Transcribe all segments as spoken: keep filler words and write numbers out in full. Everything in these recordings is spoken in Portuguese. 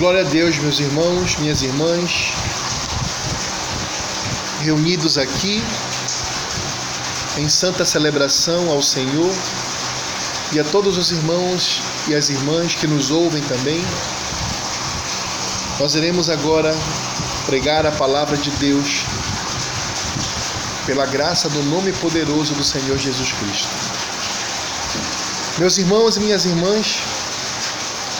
Glória a Deus, meus irmãos, minhas irmãs, reunidos aqui em santa celebração ao Senhor e a todos os irmãos e as irmãs que nos ouvem também. Nós iremos agora pregar a palavra de Deus pela graça do nome poderoso do Senhor Jesus Cristo. Meus irmãos e minhas irmãs,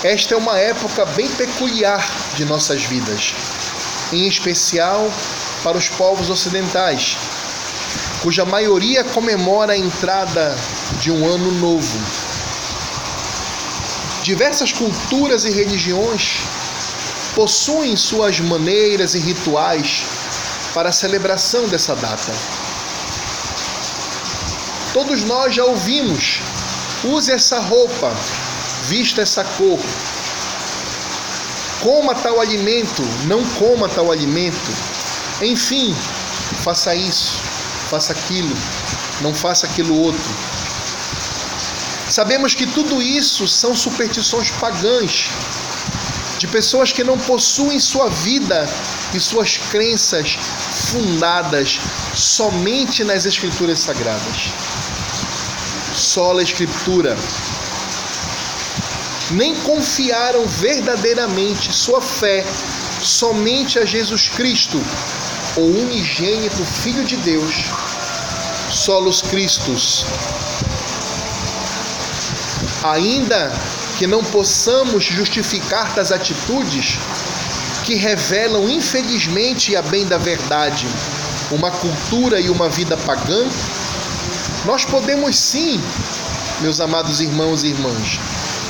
esta é uma época bem peculiar de nossas vidas, em especial para os povos ocidentais, cuja maioria comemora a entrada de um ano novo. Diversas culturas e religiões possuem suas maneiras e rituais para a celebração dessa data. Todos nós já ouvimos: use essa roupa, vista essa cor, coma tal alimento, não coma tal alimento, enfim, faça isso, faça aquilo, não faça aquilo outro. Sabemos que tudo isso são superstições pagãs, de pessoas que não possuem sua vida e suas crenças fundadas somente nas Escrituras Sagradas. Sola Escritura. Nem confiaram verdadeiramente sua fé somente a Jesus Cristo, o unigênito Filho de Deus, Solus Christus. Ainda que não possamos justificar tais atitudes, que revelam, infelizmente e a bem da verdade, uma cultura e uma vida pagã, nós podemos sim, meus amados irmãos e irmãs,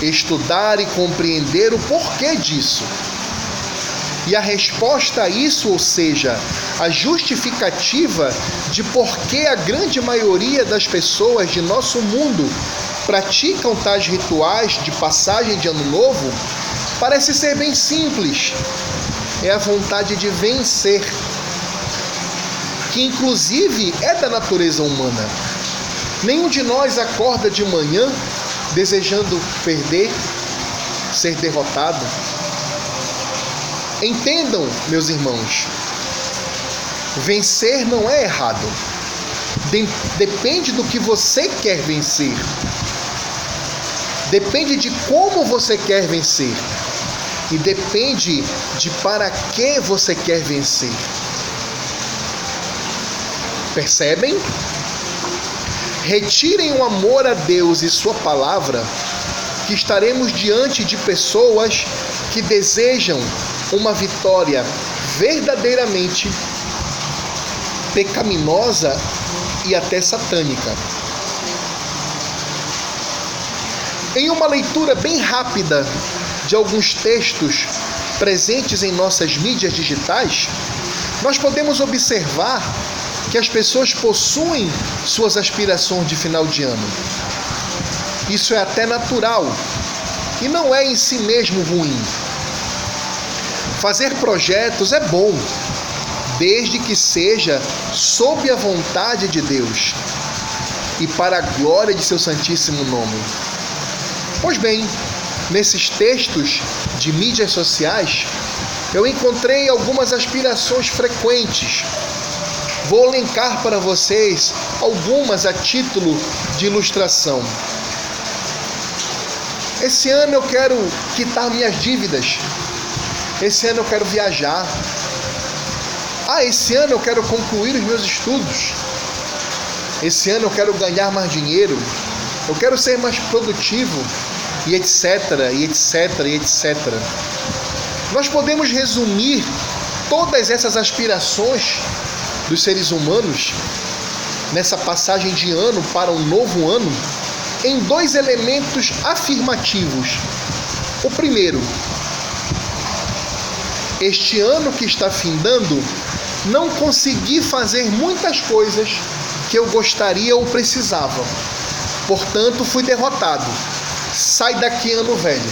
estudar e compreender o porquê disso. E a resposta a isso, ou seja, a justificativa de porquê a grande maioria das pessoas de nosso mundo praticam tais rituais de passagem de ano novo, parece ser bem simples. É a vontade de vencer, que inclusive é da natureza humana. Nenhum de nós acorda de manhã desejando perder, ser derrotado. Entendam, meus irmãos, vencer não é errado. De- depende do que você quer vencer. Depende de como você quer vencer. E depende de para que você quer vencer. Percebem? Retirem o amor a Deus e sua palavra, que estaremos diante de pessoas que desejam uma vitória verdadeiramente pecaminosa e até satânica. Em uma leitura bem rápida de alguns textos presentes em nossas mídias digitais, nós podemos observar que as pessoas possuem suas aspirações de final de ano. Isso é até natural e não é em si mesmo ruim. Fazer projetos é bom, desde que seja sob a vontade de Deus e para a glória de seu santíssimo nome. Pois bem, nesses textos de mídias sociais, eu encontrei algumas aspirações frequentes. Vou elencar para vocês algumas a título de ilustração. Esse ano eu quero quitar minhas dívidas. Esse ano eu quero viajar. Ah, esse ano eu quero concluir os meus estudos. Esse ano eu quero ganhar mais dinheiro. Eu quero ser mais produtivo. E etc, e etc, e et cetera. Nós podemos resumir todas essas aspirações dos seres humanos, nessa passagem de ano para um novo ano, em dois elementos afirmativos. O primeiro: este ano que está findando, não consegui fazer muitas coisas que eu gostaria ou precisava, portanto fui derrotado. Sai daqui, ano velho.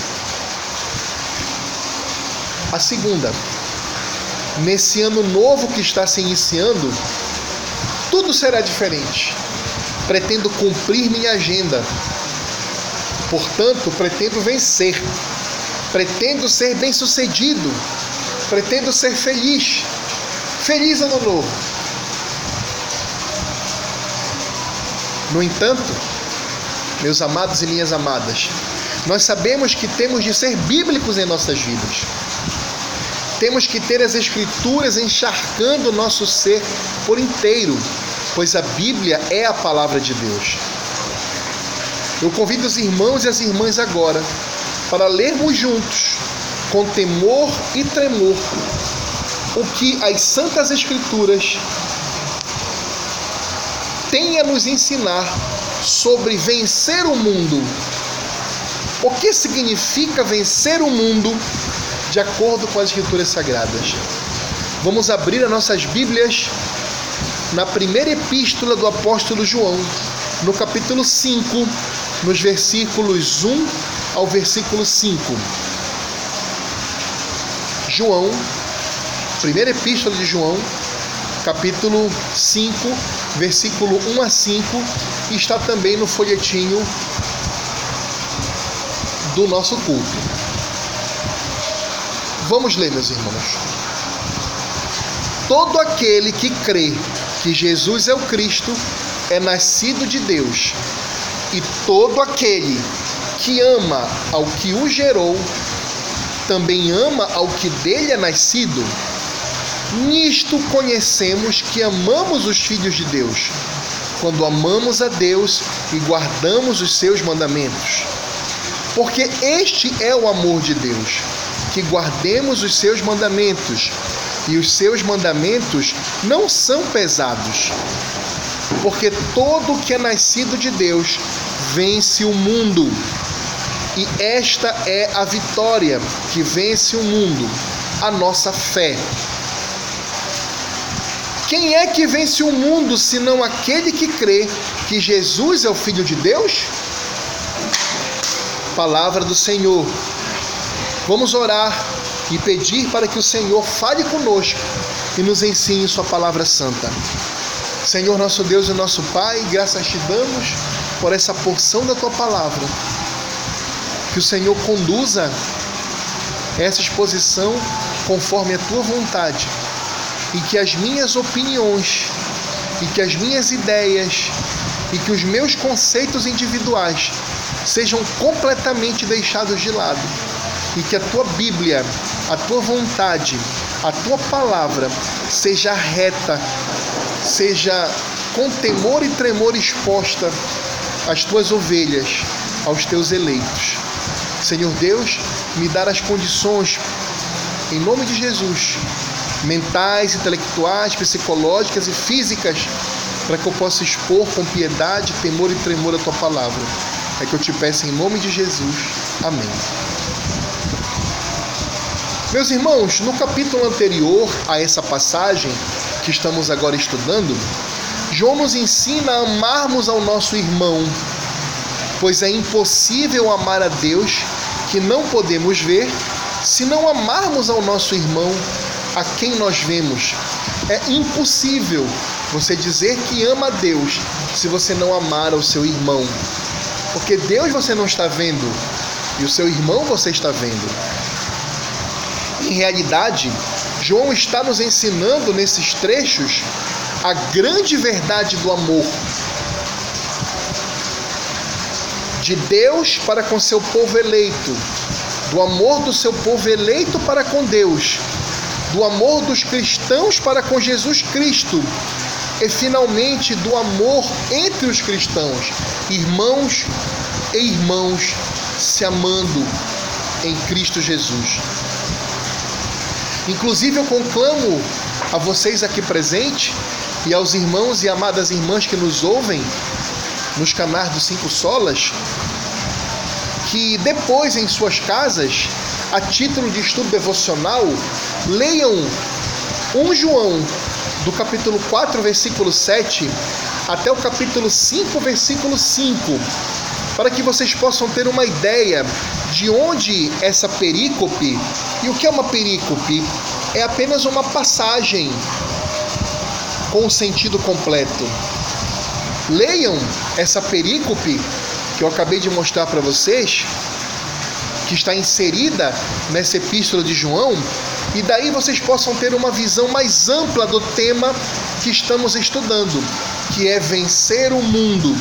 A segunda: nesse ano novo que está se iniciando, tudo será diferente. Pretendo cumprir minha agenda. Portanto, pretendo vencer. Pretendo ser bem-sucedido. Pretendo ser feliz. Feliz ano novo. No entanto, meus amados e minhas amadas, nós sabemos que temos de ser bíblicos em nossas vidas. Temos que ter as Escrituras encharcando o nosso ser por inteiro, pois a Bíblia é a palavra de Deus. Eu convido os irmãos e as irmãs agora para lermos juntos, com temor e tremor, o que as Santas Escrituras têm a nos ensinar sobre vencer o mundo. O que significa vencer o mundo de acordo com as Escrituras Sagradas? Vamos abrir as nossas Bíblias na primeira epístola do apóstolo João, no capítulo cinco, nos versículos um ao versículo cinco. João, primeira epístola de João, capítulo cinco, versículo um a cinco, está também no folhetinho do nosso culto. Vamos ler, meus irmãos. Todo aquele que crê que Jesus é o Cristo é nascido de Deus, e todo aquele que ama ao que o gerou também ama ao que dele é nascido. Nisto conhecemos que amamos os filhos de Deus, quando amamos a Deus e guardamos os seus mandamentos. Porque este é o amor de Deus, que guardemos os seus mandamentos, e os seus mandamentos não são pesados. Porque todo que é nascido de Deus vence o mundo, e esta é a vitória que vence o mundo, a nossa fé. Quem é que vence o mundo, senão aquele que crê que Jesus é o Filho de Deus? Palavra do Senhor. Vamos orar e pedir para que o Senhor fale conosco e nos ensine sua palavra santa. Senhor, nosso Deus e nosso Pai, graças te damos por essa porção da tua palavra. Que o Senhor conduza essa exposição conforme a tua vontade, e que as minhas opiniões, e que as minhas ideias, e que os meus conceitos individuais sejam completamente deixados de lado, e que a tua Bíblia, a tua vontade, a tua palavra seja reta, seja com temor e tremor exposta às tuas ovelhas, aos teus eleitos. Senhor Deus, me dá as condições, em nome de Jesus, mentais, intelectuais, psicológicas e físicas, para que eu possa expor com piedade, temor e tremor a tua palavra. É que eu te peço em nome de Jesus. Amém. Meus irmãos, no capítulo anterior a essa passagem que estamos agora estudando, João nos ensina a amarmos ao nosso irmão, pois é impossível amar a Deus, que não podemos ver, se não amarmos ao nosso irmão, a quem nós vemos. É impossível você dizer que ama a Deus, se você não amar ao seu irmão, porque Deus você não está vendo, e o seu irmão você está vendo. Em realidade, João está nos ensinando nesses trechos a grande verdade do amor de Deus para com seu povo eleito, do amor do seu povo eleito para com Deus, do amor dos cristãos para com Jesus Cristo e, finalmente, do amor entre os cristãos, irmãos e irmãos se amando em Cristo Jesus. Inclusive, eu conclamo a vocês aqui presentes e aos irmãos e amadas irmãs que nos ouvem nos canais dos Cinco Solas, que depois em suas casas, a título de estudo devocional, leiam primeiro João, do capítulo quatro, versículo sete, até o capítulo cinco, versículo cinco, para que vocês possam ter uma ideia de onde essa perícope, e o que é uma perícope? É apenas uma passagem com o sentido completo. Leiam essa perícope que eu acabei de mostrar para vocês, que está inserida nessa epístola de João, e daí vocês possam ter uma visão mais ampla do tema que estamos estudando, que é vencer o mundo.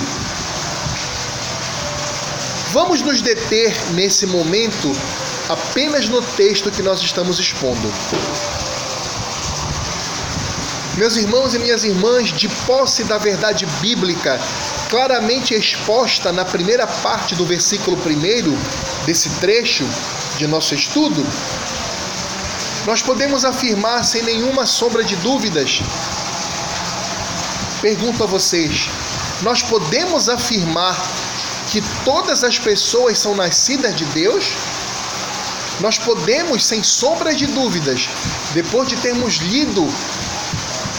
Vamos nos deter nesse momento apenas no texto que nós estamos expondo. Meus irmãos e minhas irmãs, de posse da verdade bíblica, claramente exposta na primeira parte do versículo primeiro, desse trecho de nosso estudo, nós podemos afirmar sem nenhuma sombra de dúvidas, pergunto a vocês, nós podemos afirmar que todas as pessoas são nascidas de Deus? Nós podemos, sem sombra de dúvidas, depois de termos lido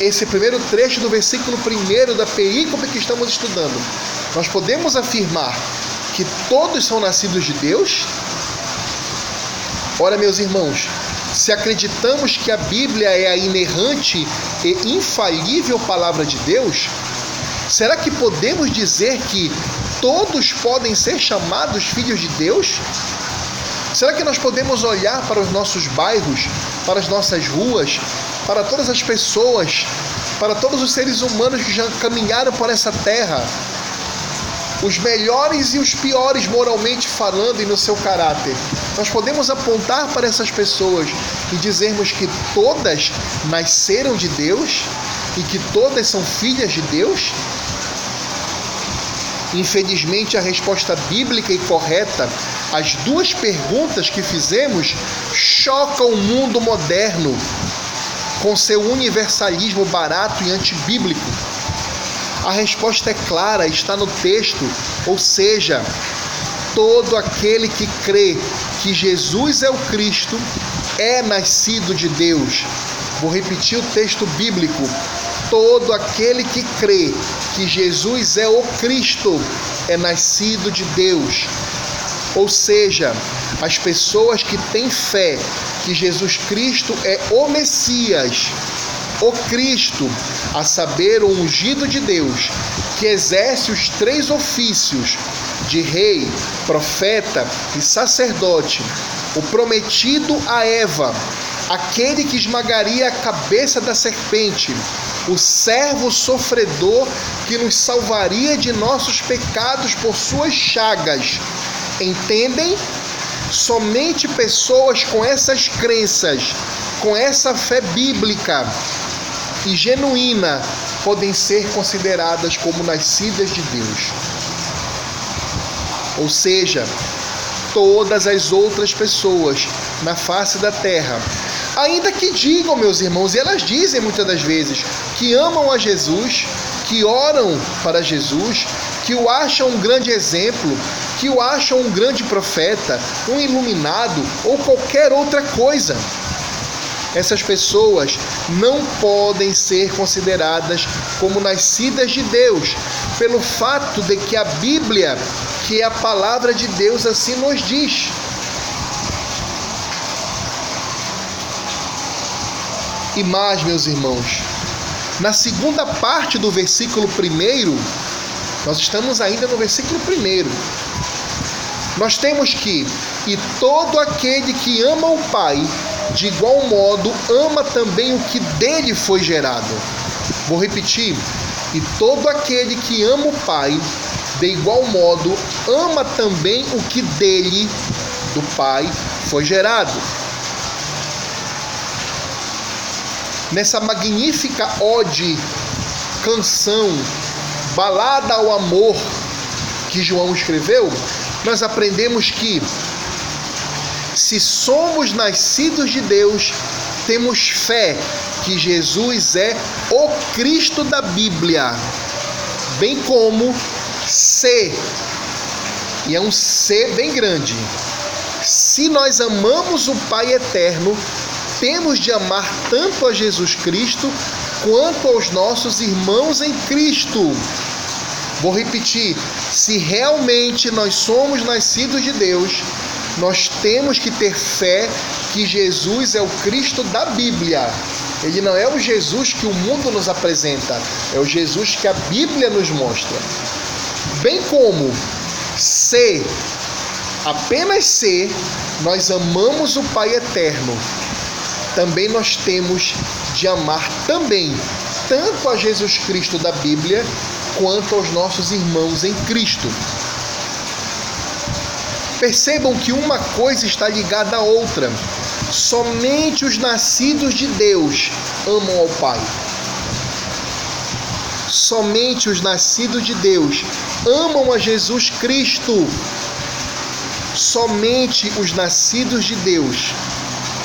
esse primeiro trecho do versículo primeiro da perícope que estamos estudando, nós podemos afirmar que todos são nascidos de Deus? Ora, meus irmãos, se acreditamos que a Bíblia é a inerrante e infalível palavra de Deus, será que podemos dizer que todos podem ser chamados filhos de Deus? Será que nós podemos olhar para os nossos bairros, para as nossas ruas, para todas as pessoas, para todos os seres humanos que já caminharam por essa terra, os melhores e os piores moralmente falando e no seu caráter? Nós podemos apontar para essas pessoas e dizermos que todas nasceram de Deus e que todas são filhas de Deus? Infelizmente, a resposta bíblica e correta às duas perguntas que fizemos choca o mundo moderno com seu universalismo barato e antibíblico. A resposta é clara, está no texto, ou seja, todo aquele que crê que Jesus é o Cristo é nascido de Deus. Vou repetir o texto bíblico. Todo aquele que crê que Jesus é o Cristo é nascido de Deus. Ou seja, as pessoas que têm fé que Jesus Cristo é o Messias, o Cristo, a saber, o ungido de Deus, que exerce os três ofícios de rei, profeta e sacerdote, o prometido a Eva, aquele que esmagaria a cabeça da serpente, o servo sofredor que nos salvaria de nossos pecados por suas chagas. Entendem? Somente pessoas com essas crenças, com essa fé bíblica e genuína, podem ser consideradas como nascidas de Deus. Ou seja, todas as outras pessoas na face da terra, ainda que digam, meus irmãos, e elas dizem muitas das vezes, que amam a Jesus, que oram para Jesus, que o acham um grande exemplo, que o acham um grande profeta, um iluminado ou qualquer outra coisa. Essas pessoas não podem ser consideradas como nascidas de Deus, pelo fato de que a Bíblia, que é a palavra de Deus, assim nos diz. E mais, meus irmãos, na segunda parte do versículo primeiro, nós estamos ainda no versículo primeiro. Nós temos que, e todo aquele que ama o Pai, de igual modo, ama também o que dele foi gerado. Vou repetir, e todo aquele que ama o Pai, de igual modo, ama também o que dele, do Pai, foi gerado. Nessa magnífica ode, canção, balada ao amor que João escreveu, nós aprendemos que, se somos nascidos de Deus, temos fé que Jesus é o Cristo da Bíblia, bem como se, e é um se bem grande, se nós amamos o Pai Eterno, temos de amar tanto a Jesus Cristo quanto aos nossos irmãos em Cristo. Vou repetir, se realmente nós somos nascidos de Deus, nós temos que ter fé que Jesus é o Cristo da Bíblia. Ele não é o Jesus que o mundo nos apresenta, é o Jesus que a Bíblia nos mostra. Bem como se apenas se nós amamos o Pai Eterno, também nós temos de amar também, tanto a Jesus Cristo da Bíblia, quanto aos nossos irmãos em Cristo. Percebam que uma coisa está ligada à outra. Somente os nascidos de Deus amam ao Pai. Somente os nascidos de Deus amam a Jesus Cristo. Somente os nascidos de Deus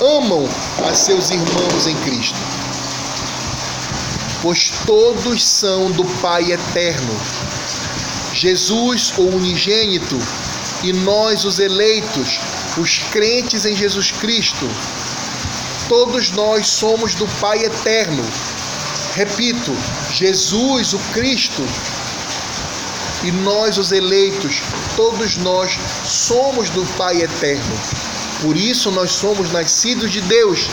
amam a seus irmãos em Cristo. Pois todos são do Pai Eterno. Jesus, o unigênito, e nós, os eleitos, os crentes em Jesus Cristo, todos nós somos do Pai Eterno. Repito, Jesus, o Cristo, e nós, os eleitos, todos nós somos do Pai Eterno. Por isso nós somos nascidos de Deus.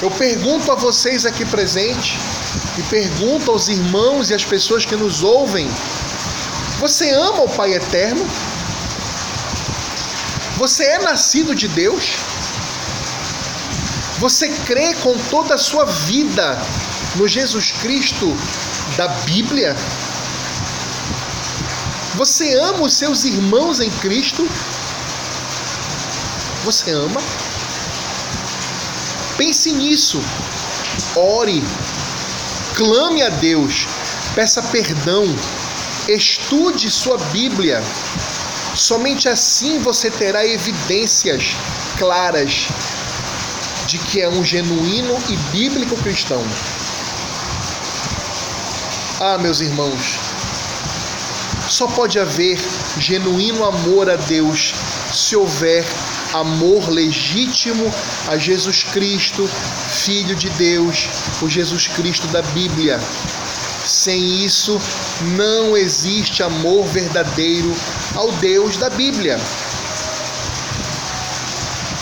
Eu pergunto a vocês aqui presentes, e pergunto aos irmãos e às pessoas que nos ouvem: você ama o Pai Eterno? Você é nascido de Deus? Você crê com toda a sua vida no Jesus Cristo da Bíblia? Você ama os seus irmãos em Cristo? Você ama? Pense nisso. Ore. Clame a Deus. Peça perdão. Estude sua Bíblia. Somente assim você terá evidências claras de que é um genuíno e bíblico cristão. Ah, meus irmãos, só pode haver genuíno amor a Deus se houver amor legítimo a Jesus Cristo, Filho de Deus, o Jesus Cristo da Bíblia. Sem isso, não existe amor verdadeiro ao Deus da Bíblia.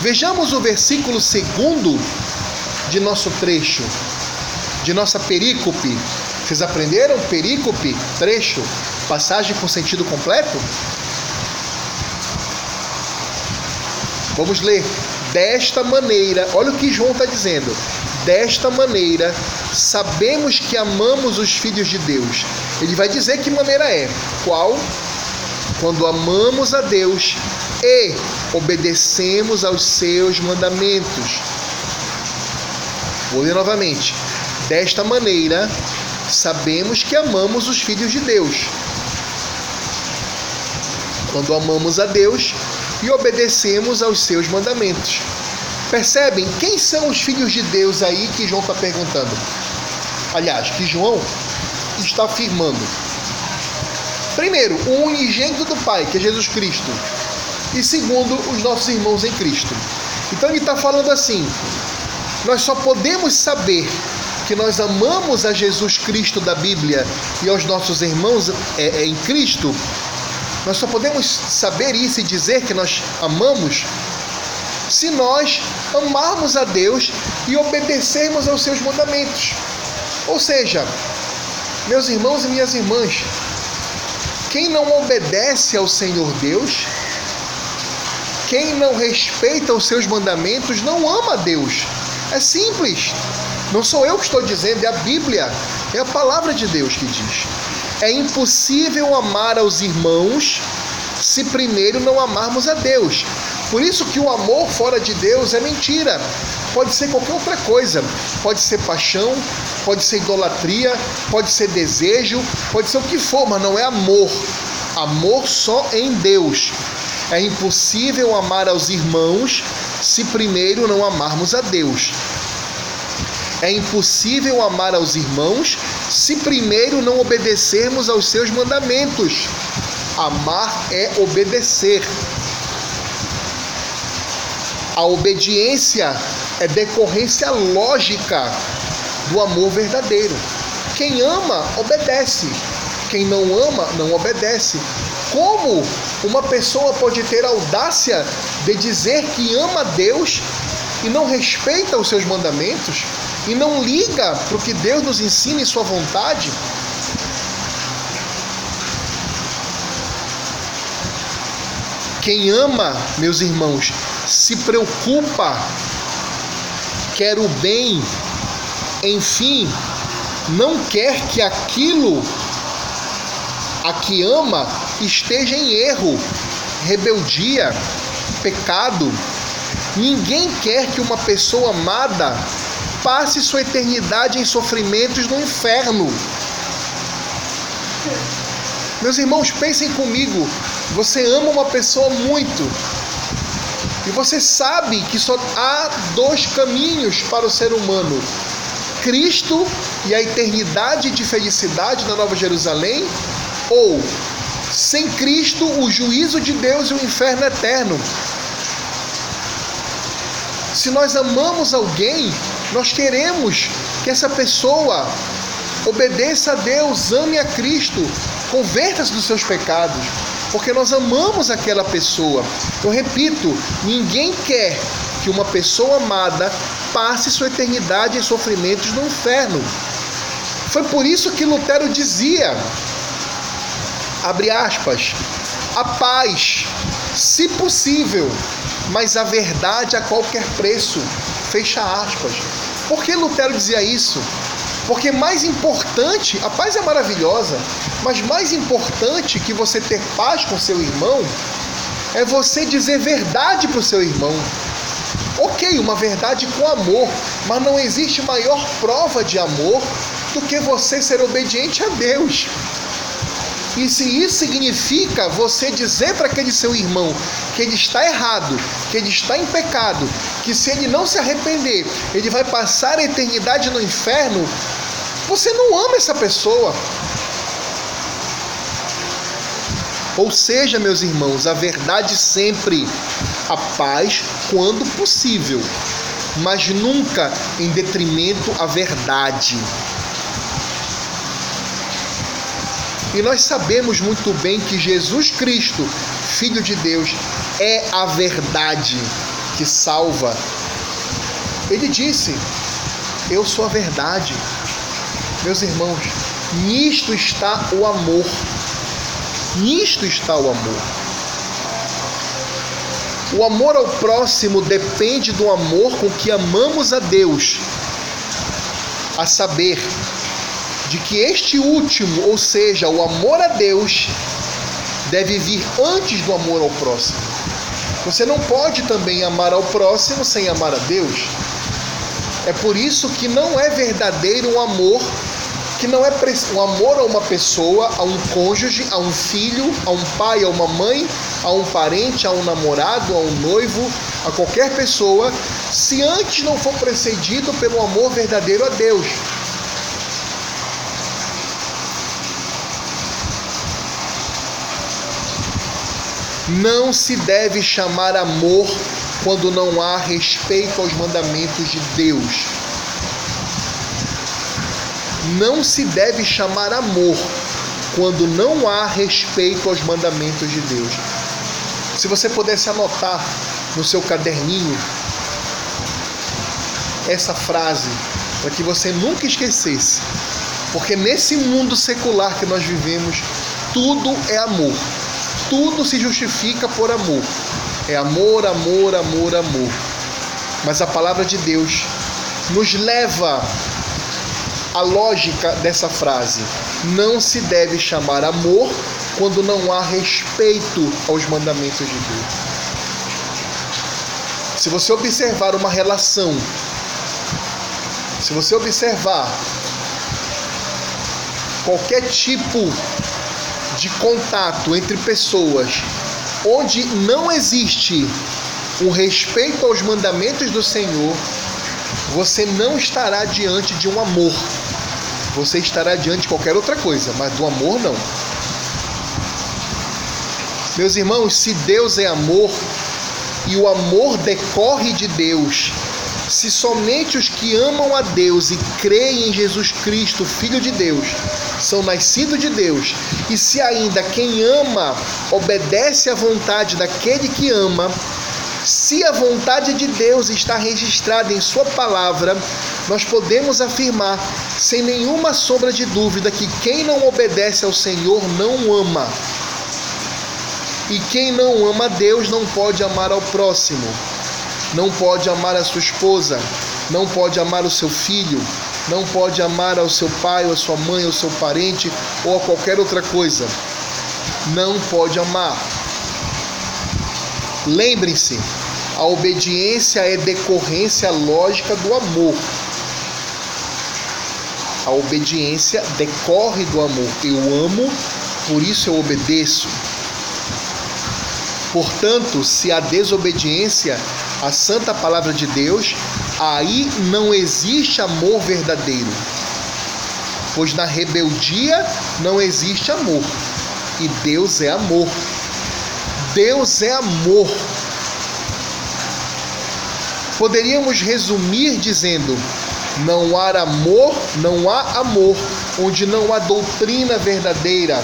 Vejamos o versículo segundo de nosso trecho, de nossa perícope. Vocês aprenderam perícope, trecho, passagem com sentido completo? Vamos ler. Desta maneira, olha o que João está dizendo. Desta maneira, sabemos que amamos os filhos de Deus. Ele vai dizer que maneira é. Qual? Quando amamos a Deus e obedecemos aos seus mandamentos. Vou ler novamente. Desta maneira, sabemos que amamos os filhos de Deus. Quando amamos a Deus e obedecemos aos seus mandamentos. Percebem? Quem são os filhos de Deus aí que João está perguntando? Aliás, que João está afirmando. Primeiro, o unigênito do Pai, que é Jesus Cristo. E segundo, os nossos irmãos em Cristo. Então ele está falando assim: nós só podemos saber que nós amamos a Jesus Cristo da Bíblia e aos nossos irmãos é, é, em Cristo. Nós só podemos saber isso e dizer que nós amamos se nós amarmos a Deus e obedecermos aos seus mandamentos. Ou seja, meus irmãos e minhas irmãs, quem não obedece ao Senhor Deus, quem não respeita os seus mandamentos, não ama a Deus. É simples. Não sou eu que estou dizendo, é a Bíblia, é a palavra de Deus que diz. É impossível amar aos irmãos se primeiro não amarmos a Deus. Por isso que o amor fora de Deus é mentira. Pode ser qualquer outra coisa. Pode ser paixão, pode ser idolatria, pode ser desejo, pode ser o que for, mas não é amor. Amor só em Deus. É impossível amar aos irmãos se primeiro não amarmos a Deus. É impossível amar aos irmãos se primeiro não obedecermos aos seus mandamentos. Amar é obedecer. A obediência é decorrência lógica do amor verdadeiro. Quem ama, obedece. Quem não ama, não obedece. Como uma pessoa pode ter a audácia de dizer que ama a Deus e não respeita os seus mandamentos e não liga para o que Deus nos ensina em sua vontade? Quem ama, meus irmãos, se preocupa, quer o bem, enfim, não quer que aquilo a que ama esteja em erro, rebeldia, pecado. Ninguém quer que uma pessoa amada passe sua eternidade em sofrimentos no inferno. Meus irmãos, pensem comigo. Você ama uma pessoa muito. E você sabe que só há dois caminhos para o ser humano: Cristo e a eternidade de felicidade na Nova Jerusalém, ou, sem Cristo, o juízo de Deus e o inferno eterno. Se nós amamos alguém, nós queremos que essa pessoa obedeça a Deus, ame a Cristo, converta-se dos seus pecados, porque nós amamos aquela pessoa. Eu repito, ninguém quer que uma pessoa amada passe sua eternidade em sofrimentos no inferno. Foi por isso que Lutero dizia, abre aspas, a paz, se possível, mas a verdade a qualquer preço, fecha aspas. Por que Lutero dizia isso? Porque mais importante, a paz é maravilhosa, mas mais importante que você ter paz com seu irmão é você dizer verdade para o seu irmão. Ok, uma verdade com amor, mas não existe maior prova de amor do que você ser obediente a Deus. E se isso significa você dizer para aquele seu irmão que ele está errado, que ele está em pecado, que se ele não se arrepender, ele vai passar a eternidade no inferno, você não ama essa pessoa. Ou seja, meus irmãos, a verdade sempre, a paz quando possível, mas nunca em detrimento à verdade. E nós sabemos muito bem que Jesus Cristo, Filho de Deus, é a verdade que salva. Ele disse, eu sou a verdade. Meus irmãos, nisto está o amor. Nisto está o amor. O amor ao próximo depende do amor com que amamos a Deus. A saber, de que este último, ou seja, o amor a Deus, deve vir antes do amor ao próximo. Você não pode também amar ao próximo sem amar a Deus. É por isso que não é verdadeiro um amor, que não é um amor a uma pessoa, a um cônjuge, a um filho, a um pai, a uma mãe, a um parente, a um namorado, a um noivo, a qualquer pessoa, se antes não for precedido pelo amor verdadeiro a Deus. Não se deve chamar amor quando não há respeito aos mandamentos de Deus. Não se deve chamar amor quando não há respeito aos mandamentos de Deus. Se você pudesse anotar no seu caderninho essa frase, para que você nunca esquecesse, porque nesse mundo secular que nós vivemos, tudo é amor. Tudo se justifica por amor. É amor, amor, amor, amor. Mas a palavra de Deus nos leva à lógica dessa frase. Não se deve chamar amor quando não há respeito aos mandamentos de Deus. Se você observar uma relação, se você observar qualquer tipo de contato entre pessoas onde não existe o respeito aos mandamentos do Senhor, você não estará diante de um amor. Você estará diante de qualquer outra coisa, mas do amor não. Meus irmãos, se Deus é amor e o amor decorre de Deus, se somente os que amam a Deus e creem em Jesus Cristo, Filho de Deus, são nascidos de Deus, e se ainda quem ama obedece à vontade daquele que ama, se a vontade de Deus está registrada em sua palavra, nós podemos afirmar, sem nenhuma sombra de dúvida, que quem não obedece ao Senhor não ama. E quem não ama a Deus não pode amar ao próximo, não pode amar a sua esposa, não pode amar o seu filho, não pode amar ao seu pai, ou a sua mãe, ou seu parente, ou a qualquer outra coisa. Não pode amar. Lembrem-se, a obediência é decorrência lógica do amor. A obediência decorre do amor. Eu amo, por isso eu obedeço. Portanto, se há desobediência à santa palavra de Deus, aí não existe amor verdadeiro, pois na rebeldia não existe amor. E Deus é amor. Deus é amor. Poderíamos resumir dizendo: não há amor, não há amor onde não há doutrina verdadeira.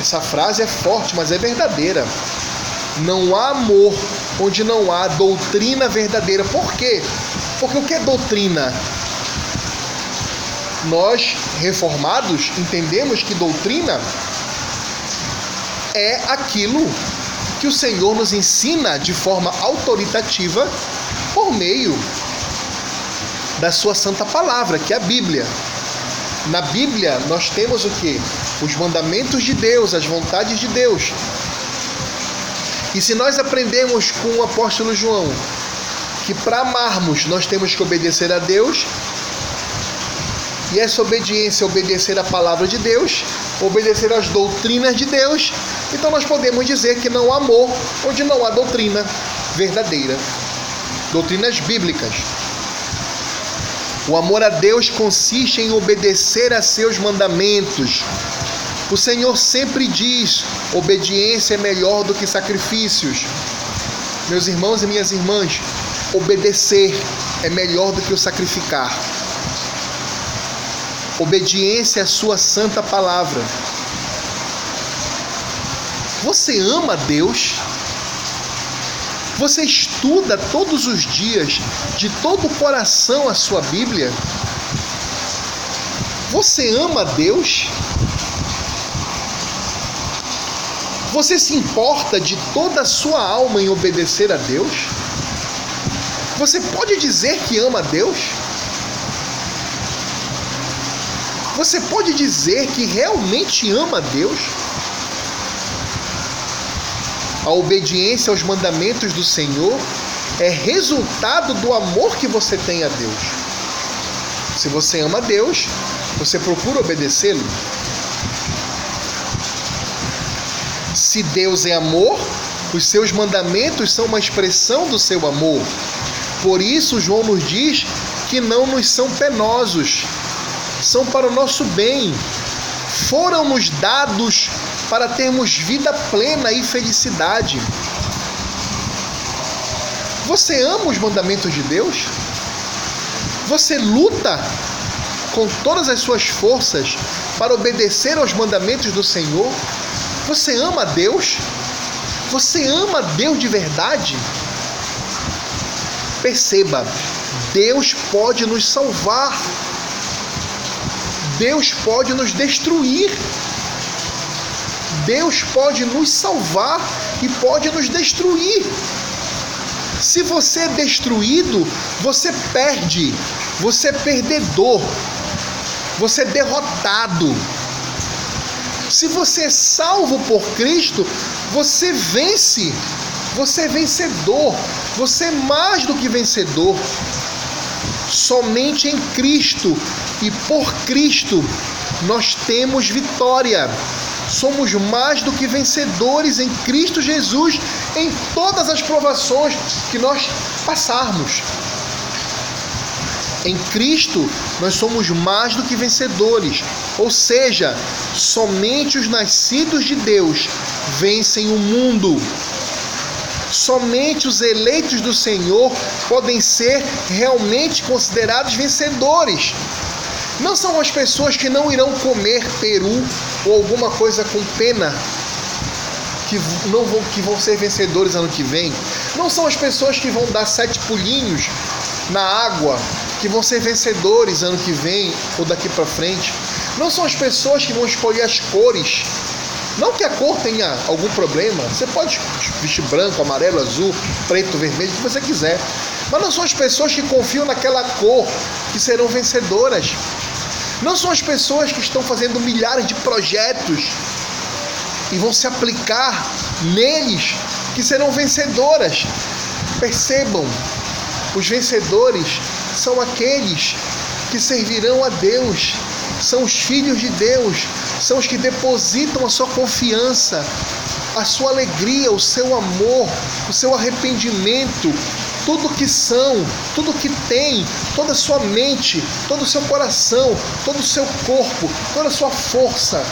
Essa frase é forte, mas é verdadeira. Não há amor onde não há doutrina verdadeira. Por quê? Porque o que é doutrina? Nós, reformados, entendemos que doutrina é aquilo que o Senhor nos ensina de forma autoritativa por meio da sua santa palavra, que é a Bíblia. Na Bíblia nós temos o quê? Os mandamentos de Deus, as vontades de Deus. E se nós aprendemos com o apóstolo João que para amarmos nós temos que obedecer a Deus, e essa obediência é obedecer à palavra de Deus, obedecer às doutrinas de Deus, então nós podemos dizer que não há amor onde não há doutrina verdadeira. Doutrinas bíblicas. O amor a Deus consiste em obedecer a seus mandamentos. O Senhor sempre diz: obediência é melhor do que sacrifícios. Meus irmãos e minhas irmãs, obedecer é melhor do que o sacrificar. Obediência à sua santa palavra. Você ama a Deus? Você estuda todos os dias, de todo o coração, a sua Bíblia? Você ama a Deus? Você se importa de toda a sua alma em obedecer a Deus? Você pode dizer que ama a Deus? Você pode dizer que realmente ama a Deus? A obediência aos mandamentos do Senhor é resultado do amor que você tem a Deus. Se você ama a Deus, você procura obedecê-lo. Se Deus é amor, os seus mandamentos são uma expressão do seu amor. Por isso, João nos diz que não nos são penosos. São para o nosso bem, foram-nos dados para termos vida plena e felicidade. Você ama os mandamentos de Deus? Você luta com todas as suas forças para obedecer aos mandamentos do Senhor? Você ama a Deus? Você ama a Deus de verdade? Perceba, Deus pode nos salvar. Deus pode nos destruir. Deus pode nos salvar e pode nos destruir. Se você é destruído, você perde. Você é perdedor. Você é derrotado. Se você é salvo por Cristo, você vence. Você é vencedor. Você é mais do que vencedor. Somente em Cristo e por Cristo nós temos vitória. Somos mais do que vencedores em Cristo Jesus em todas as provações que nós passarmos. Em Cristo nós somos mais do que vencedores, ou seja, somente os nascidos de Deus vencem o mundo. Somente os eleitos do Senhor podem ser realmente considerados vencedores. Não são as pessoas que não irão comer peru ou alguma coisa com pena que, não vão, que vão ser vencedores ano que vem. Não são as pessoas que vão dar sete pulinhos na água que vão ser vencedores ano que vem ou daqui para frente. Não são as pessoas que vão escolher as cores Não que a cor tenha algum problema, você pode vestir branco, amarelo, azul, preto, vermelho, o que você quiser. Mas não são as pessoas que confiam naquela cor que serão vencedoras. Não são as pessoas que estão fazendo milhares de projetos e vão se aplicar neles que serão vencedoras. Percebam, os vencedores são aqueles que servirão a Deus, são os filhos de Deus, são os que depositam a sua confiança, a sua alegria, o seu amor, o seu arrependimento, tudo que são, tudo que tem, toda a sua mente, todo o seu coração, todo o seu corpo, toda a sua força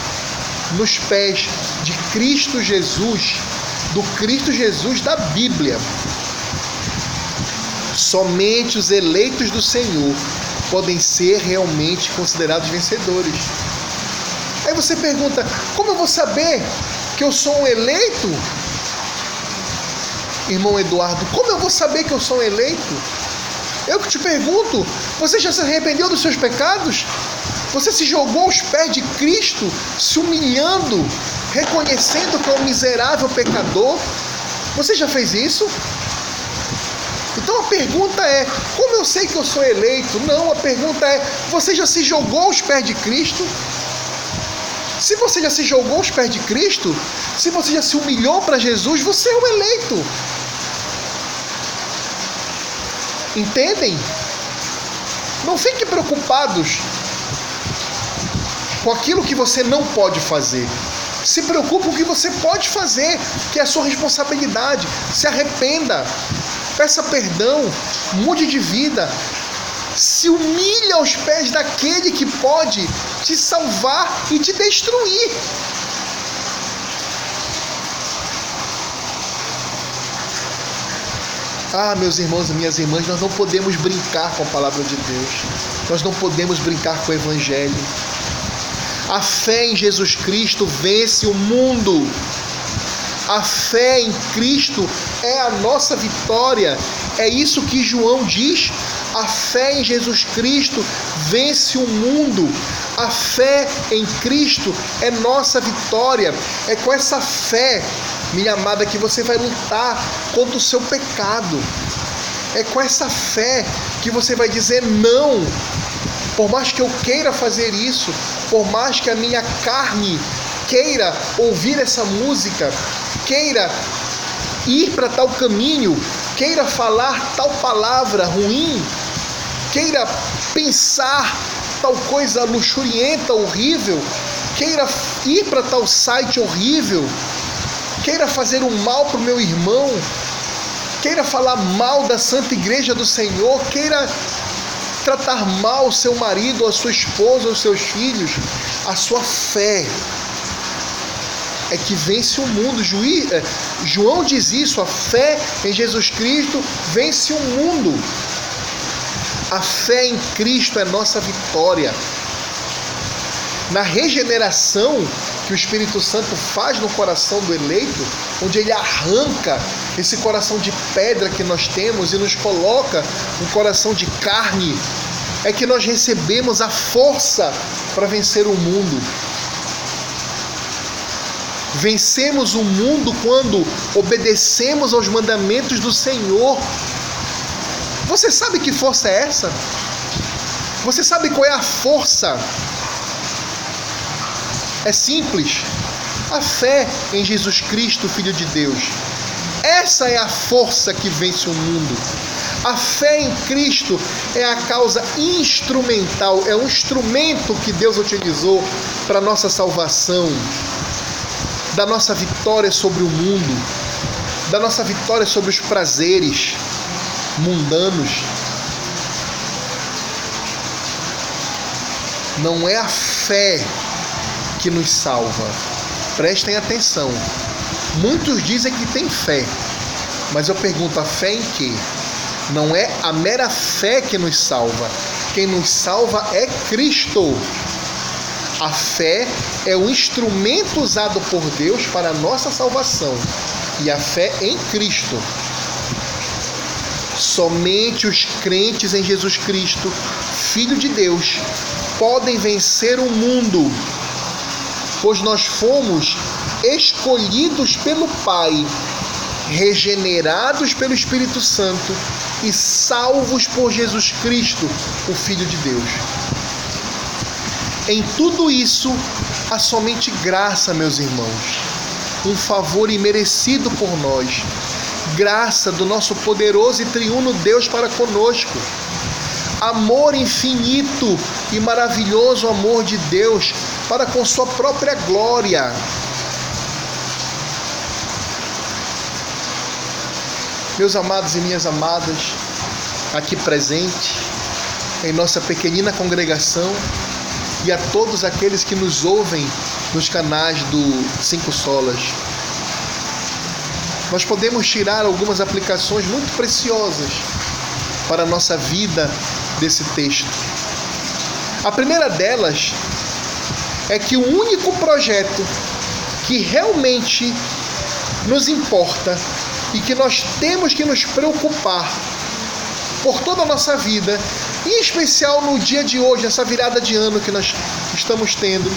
nos pés de Cristo Jesus, do Cristo Jesus da Bíblia. Somente os eleitos do Senhor podem ser realmente considerados vencedores. Aí você pergunta, como eu vou saber que eu sou um eleito? Irmão Eduardo, como eu vou saber que eu sou um eleito? Eu que te pergunto, você já se arrependeu dos seus pecados? Você se jogou aos pés de Cristo, se humilhando, reconhecendo que é um miserável pecador? Você já fez isso? Então a pergunta é, como eu sei que eu sou eleito? Não, a pergunta é, você já se jogou aos pés de Cristo? Se você já se jogou aos pés de Cristo, se você já se humilhou para Jesus, você é um eleito. Entendem? Não fiquem preocupados com aquilo que você não pode fazer. Se preocupe com o que você pode fazer, que é a sua responsabilidade. Se arrependa. Peça perdão, mude de vida, se humilha aos pés daquele que pode te salvar e te destruir. Ah, meus irmãos e minhas irmãs, nós não podemos brincar com a palavra de Deus, nós não podemos brincar com o Evangelho. A fé em Jesus Cristo vence o mundo. A fé em Cristo é a nossa vitória. É isso que João diz. A fé em Jesus Cristo vence o mundo. A fé em Cristo é nossa vitória. É com essa fé, minha amada, que você vai lutar contra o seu pecado. É com essa fé que você vai dizer não. Por mais que eu queira fazer isso, por mais que a minha carne queira ouvir essa música, queira ir para tal caminho, queira falar tal palavra ruim, queira pensar tal coisa luxurienta, horrível, queira ir para tal site horrível, queira fazer o mal para o meu irmão, queira falar mal da Santa Igreja do Senhor, queira tratar mal o seu marido, a sua esposa, os seus filhos, a sua fé é que vence o mundo. João diz isso, a fé em Jesus Cristo vence o mundo. A fé em Cristo é nossa vitória. Na regeneração que o Espírito Santo faz no coração do eleito, onde ele arranca esse coração de pedra que nós temos e nos coloca um coração de carne, é que nós recebemos a força para vencer o mundo. Vencemos o mundo quando obedecemos aos mandamentos do Senhor. Você sabe que força é essa? Você sabe qual é a força? É simples. A fé em Jesus Cristo, Filho de Deus. Essa é a força que vence o mundo. A fé em Cristo é a causa instrumental, é um instrumento que Deus utilizou para a nossa salvação, da nossa vitória sobre o mundo, da nossa vitória sobre os prazeres mundanos. Não é a fé que nos salva. Prestem atenção. Muitos dizem que tem fé, mas eu pergunto, a fé em quê? Não é a mera fé que nos salva. Quem nos salva é Cristo. A fé é o instrumento usado por Deus para a nossa salvação. E a fé em Cristo. Somente os crentes em Jesus Cristo, Filho de Deus, podem vencer o mundo. Pois nós fomos escolhidos pelo Pai, regenerados pelo Espírito Santo e salvos por Jesus Cristo, o Filho de Deus. Em tudo isso, há somente graça, meus irmãos, um favor imerecido por nós, graça do nosso poderoso e triuno Deus para conosco, amor infinito e maravilhoso amor de Deus para com sua própria glória. Meus amados e minhas amadas, aqui presente, em nossa pequenina congregação, e a todos aqueles que nos ouvem nos canais do Cinco Solas, nós podemos tirar algumas aplicações muito preciosas para a nossa vida desse texto. A primeira delas é que o único projeto que realmente nos importa e que nós temos que nos preocupar por toda a nossa vida, em especial no dia de hoje, essa virada de ano que nós estamos tendo,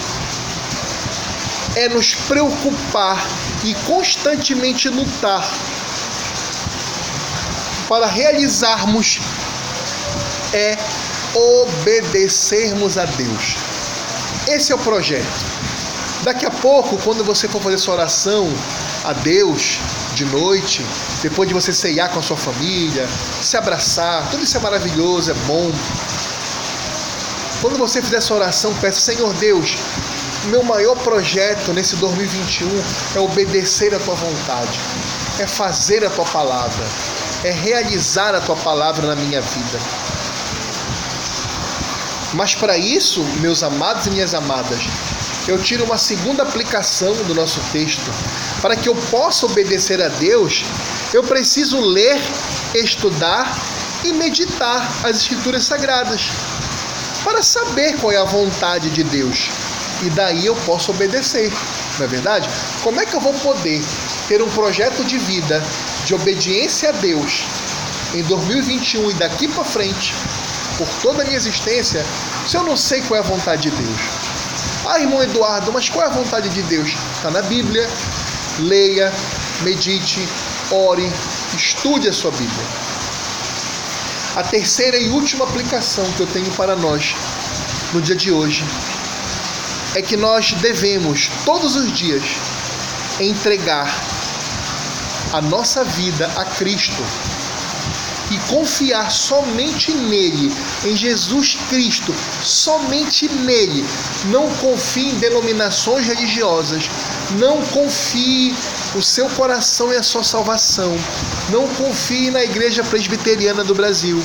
é nos preocupar e constantemente lutar para realizarmos, é obedecermos a Deus. Esse é o projeto. Daqui a pouco, quando você for fazer sua oração a Deus, de noite, depois de você ceiar com a sua família, se abraçar, tudo isso é maravilhoso, é bom. Quando você fizer essa oração, peça: Senhor Deus, meu maior projeto nesse dois mil e vinte e um é obedecer a Tua vontade, é fazer a Tua palavra, é realizar a Tua palavra na minha vida. Mas para isso, meus amados e minhas amadas, eu tiro uma segunda aplicação do nosso texto. Para que eu possa obedecer a Deus, eu preciso ler, estudar e meditar as Escrituras Sagradas, para saber qual é a vontade de Deus. E daí eu posso obedecer, não é verdade? Como é que eu vou poder ter um projeto de vida de obediência a Deus em dois mil e vinte e um e daqui para frente, por toda a minha existência, se eu não sei qual é a vontade de Deus? Ah, irmão Eduardo, mas qual é a vontade de Deus? Está na Bíblia. Leia, medite, ore, estude a sua Bíblia. A terceira e última aplicação que eu tenho para nós no dia de hoje é que nós devemos, todos os dias, entregar a nossa vida a Cristo e confiar somente nele, em Jesus Cristo, somente nele. Não confie em denominações religiosas, não confie o seu coração e a sua salvação, não confie na Igreja Presbiteriana do Brasil,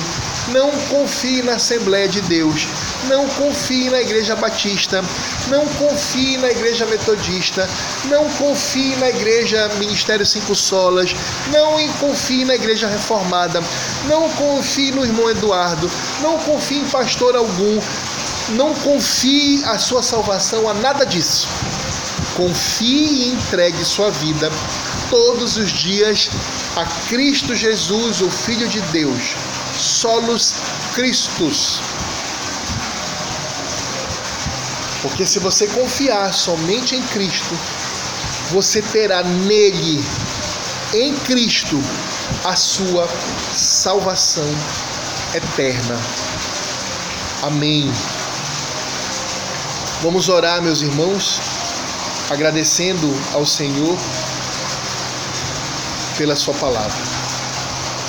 não confie na Assembleia de Deus, não confie na Igreja Batista, não confie na Igreja Metodista, não confie na Igreja Ministério Cinco Solas, não confie na Igreja Reformada, não confie no irmão Eduardo, não confie em pastor algum, não confie a sua salvação a nada disso. Confie e entregue sua vida todos os dias a Cristo Jesus, o Filho de Deus. Solus Christus. Porque se você confiar somente em Cristo, você terá nele, em Cristo, a sua salvação eterna. Amém. Vamos orar, meus irmãos, agradecendo ao Senhor pela sua palavra.